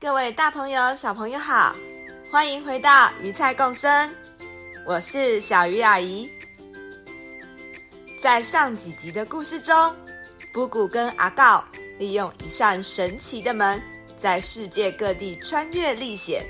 各位大朋友小朋友好，欢迎回到鱼菜共生，我是小鱼阿姨。在上几集的故事中，布谷跟阿告利用一扇神奇的门，在世界各地穿越历险。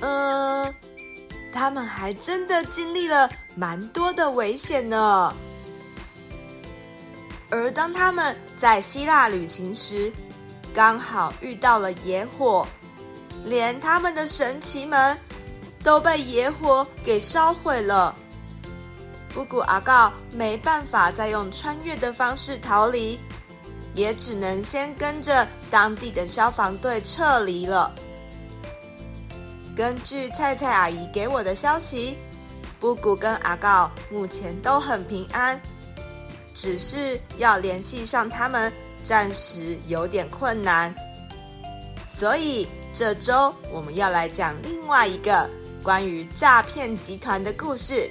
他们还真的经历了蛮多的危险呢。而当他们在希腊旅行时，刚好遇到了野火，连他们的神奇门都被野火给烧毁了。布谷阿告没办法再用穿越的方式逃离，也只能先跟着当地的消防队撤离了。根据菜菜阿姨给我的消息，布谷跟阿告目前都很平安，只是要联系上他们暂时有点困难，所以这周我们要来讲另外一个关于诈骗集团的故事。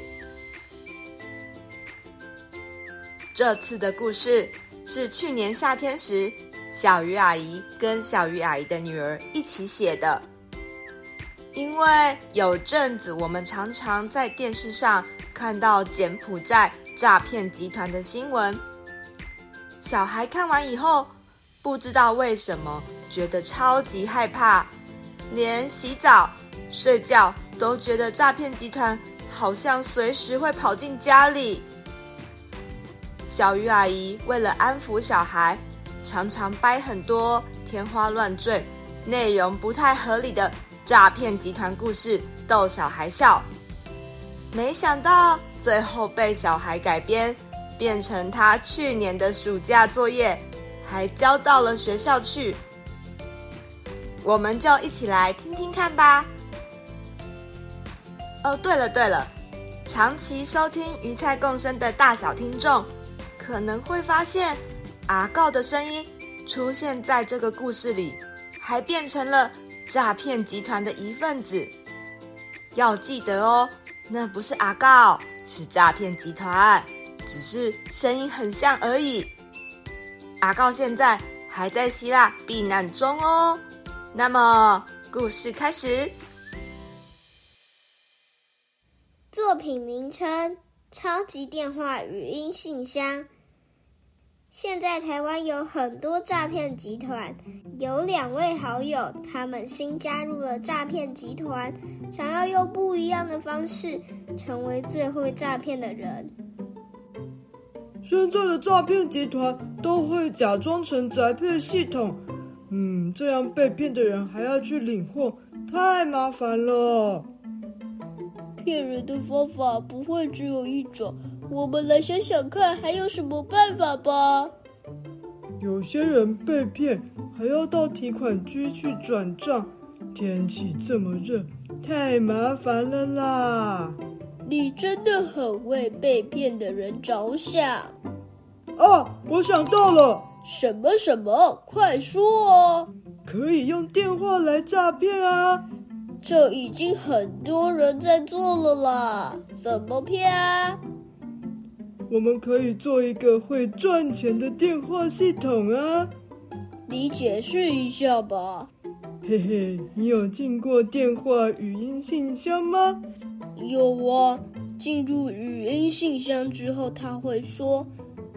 这次的故事是去年夏天时，小鱼阿姨跟小鱼阿姨的女儿一起写的。因为有阵子我们常常在电视上看到柬埔寨诈骗集团的新闻，小孩看完以后，不知道为什么觉得超级害怕，连洗澡、睡觉都觉得诈骗集团好像随时会跑进家里。小鱼阿姨为了安抚小孩，常常掰很多天花乱坠、内容不太合理的诈骗集团故事逗小孩笑，没想到最后被小孩改编，变成他去年的暑假作业，还交到了学校去。我们就一起来听听看吧。对了，长期收听鱼菜共生的大小听众，可能会发现阿告的声音出现在这个故事里，还变成了诈骗集团的一份子。要记得哦，那不是阿告，是诈骗集团，只是声音很像而已。阿告现在还在希腊避难中哦。那么，故事开始。作品名称：超级电话语音信箱。现在台湾有很多诈骗集团，有2位好友，他们新加入了诈骗集团，想要用不一样的方式，成为最会诈骗的人。现在的诈骗集团都会假装成宅配系统，这样被骗的人还要去领货，太麻烦了。骗人的方法不会只有一种，我们来想想看还有什么办法吧。有些人被骗还要到提款机去转账，天气这么热，太麻烦了啦。你真的很为被骗的人着想啊！我想到了，什么？快说哦！可以用电话来诈骗啊！这已经很多人在做了啦，怎么骗啊？我们可以做一个会赚钱的电话系统啊！你解释一下吧。嘿嘿，你有进过电话语音信箱吗？有啊，进入语音信箱之后，他会说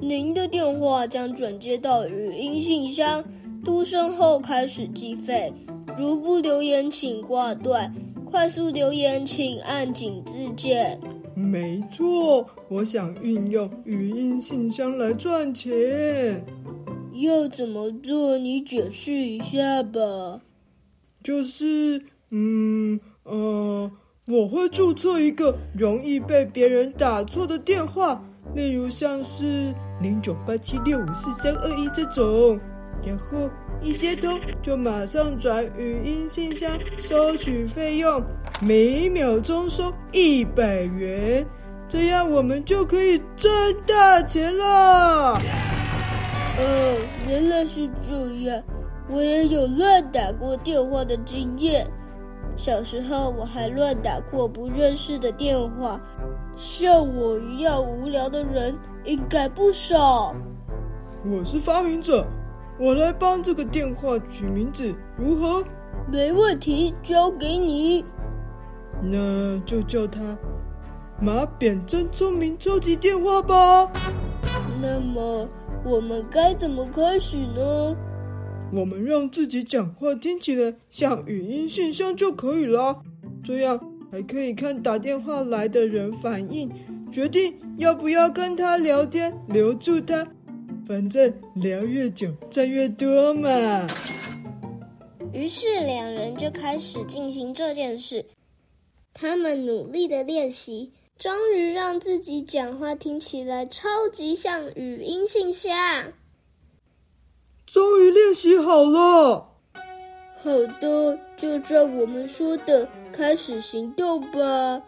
您的电话将转接到语音信箱，嘟声后开始计费，如不留言请挂断，快速留言请按井字键。没错，我想运用语音信箱来赚钱。要怎么做？你解释一下吧。就是我会注册一个容易被别人打错的电话，例如像是0987654321这种，然后一接通就马上转语音信箱收取费用，每秒钟收100元，这样我们就可以赚大钱了。哦，原来是这样，我也有乱打过电话的经验。小时候我还乱打过不认识的电话，像我一样无聊的人应该不少。我是发明者，我来帮这个电话取名字，如何？没问题，交给你。那就叫它马扁真聪明收集电话吧。那么我们该怎么开始呢？我们让自己讲话听起来像语音信箱就可以了，这样还可以看打电话来的人反应，决定要不要跟他聊天，留住他。反正聊越久赚越多嘛。于是两人就开始进行这件事，他们努力的练习，终于让自己讲话听起来超级像语音信箱。终于练习好了。好的，就照我们说的开始行动吧。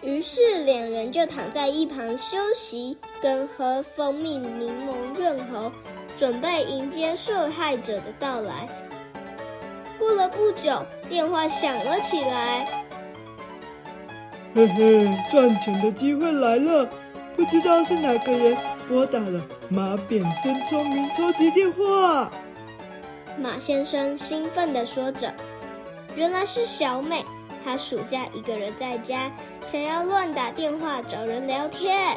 于是两人就躺在一旁休息，跟喝蜂蜜柠檬润喉，准备迎接受害者的到来。过了不久，电话响了起来。嘿嘿，赚钱的机会来了，不知道是哪个人拨打了马扁真聪明收集电话。马先生兴奋地说着，原来是小美，她暑假一个人在家，想要乱打电话找人聊天，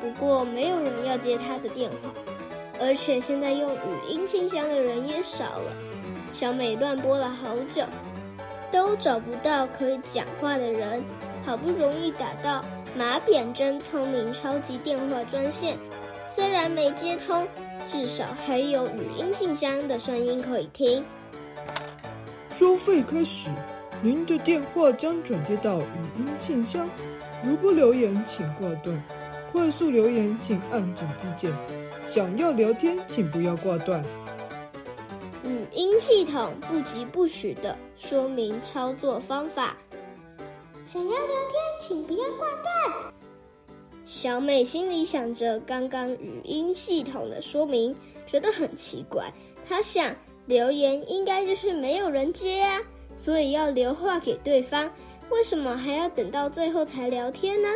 不过没有人要接她的电话，而且现在用语音信箱的人也少了。小美乱拨了好久，都找不到可以讲话的人，好不容易打到马扁真聪明超级电话专线，虽然没接通，至少还有语音信箱的声音可以听。收费开始，您的电话将转接到语音信箱，如不留言请挂断，快速留言请按主题键，想要聊天请不要挂断。语音系统不疾不徐的说明操作方法，想要聊天请不要挂断。小美心里想着刚刚语音系统的说明，觉得很奇怪，她想留言应该就是没有人接啊，所以要留话给对方，为什么还要等到最后才聊天呢？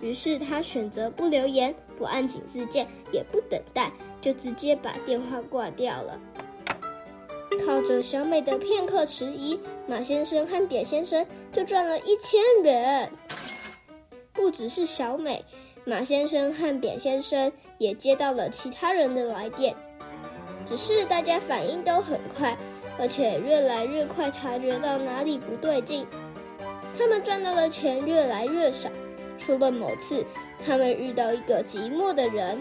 于是她选择不留言，不按警示键，也不等待，就直接把电话挂掉了。靠着小美的片刻迟疑，马先生和扁先生就赚了1000元。不只是小美，马先生和扁先生也接到了其他人的来电，只是大家反应都很快，而且越来越快察觉到哪里不对劲。他们赚到的钱越来越少，除了某次他们遇到一个寂寞的人，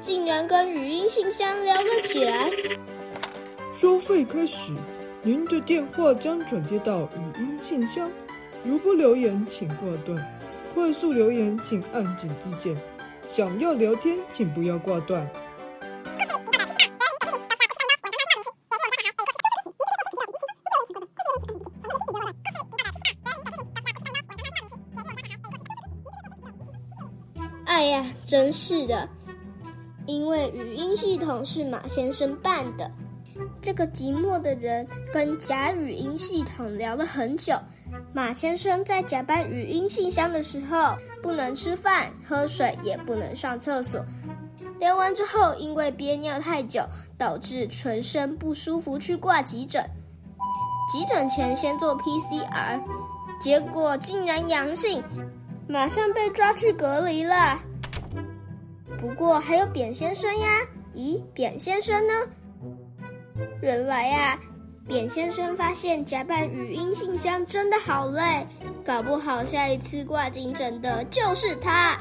竟然跟语音信箱聊了起来。收费开始，您的电话将转接到语音信箱，如不留言请挂断，快速留言请按紧急键，想要聊天请不要挂断。哎呀，真是的，因为语音系统是马先生办的，这个寂寞的人跟假语音系统聊了很久。马先生在假扮语音信箱的时候，不能吃饭、喝水，也不能上厕所。聊完之后，因为憋尿太久，导致全身不舒服，去挂急诊。急诊前先做 PCR， 结果竟然阳性，马上被抓去隔离了。不过还有扁先生呀，咦，扁先生呢？原来啊，扁先生发现假扮语音信箱真的好累，搞不好下一次挂急诊的就是他。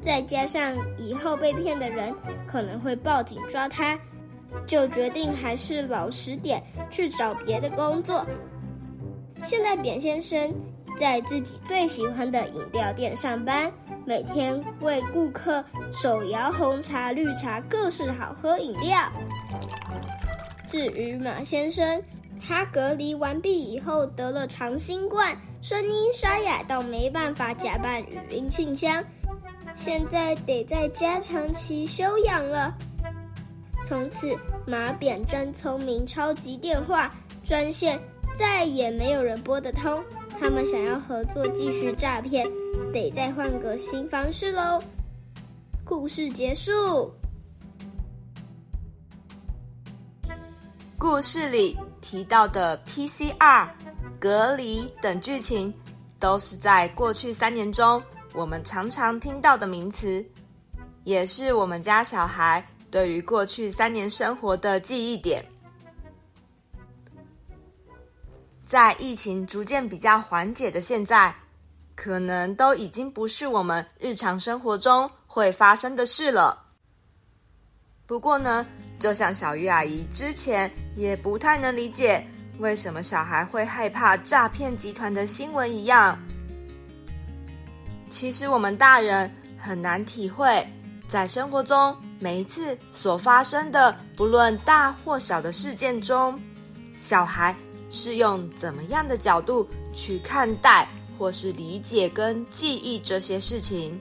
再加上以后被骗的人可能会报警抓他，就决定还是老实点，去找别的工作。现在扁先生在自己最喜欢的饮料店上班，每天为顾客手摇红茶、绿茶各式好喝饮料。至于马先生，他隔离完毕以后得了长新冠，声音沙哑到没办法假扮语音信箱，现在得在家长期休养了。从此马扁占聪明超级电话专线再也没有人拨得通，他们想要合作继续诈骗，得再换个新方式咯。故事结束。故事里提到的 PCR、 隔离等剧情都是在过去3年中我们常常听到的名词，也是我们家小孩对于过去3年生活的记忆点。在疫情逐渐比较缓解的现在，可能都已经不是我们日常生活中会发生的事了。不过呢，就像小鱼阿姨之前也不太能理解为什么小孩会害怕诈骗集团的新闻一样，其实我们大人很难体会在生活中每一次所发生的不论大或小的事件中，小孩是用怎么样的角度去看待或是理解跟记忆这些事情。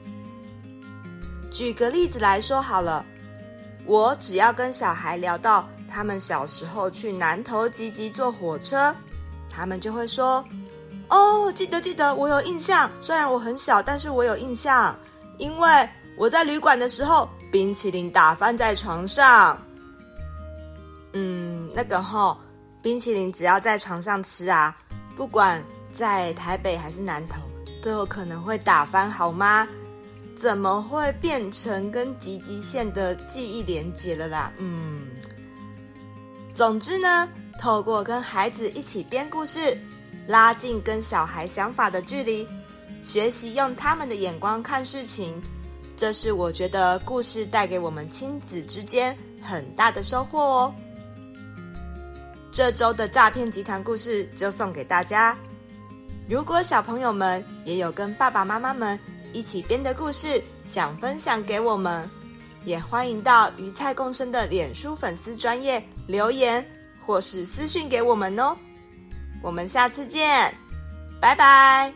举个例子来说好了，我只要跟小孩聊到他们小时候去南投集集坐火车，他们就会说，哦，记得，我有印象，虽然我很小，但是我有印象，因为我在旅馆的时候冰淇淋打翻在床上。冰淇淋只要在床上吃啊，不管在台北还是南投都有可能会打翻好吗？怎么会变成跟集集县的记忆连结了啦？总之呢，透过跟孩子一起编故事，拉近跟小孩想法的距离，学习用他们的眼光看事情，这是我觉得故事带给我们亲子之间很大的收获哦。这周的诈骗集团故事就送给大家，如果小朋友们也有跟爸爸妈妈们一起编的故事想分享给我们，也欢迎到鱼菜共生的脸书粉丝专页留言或是私讯给我们哦。我们下次见，拜拜。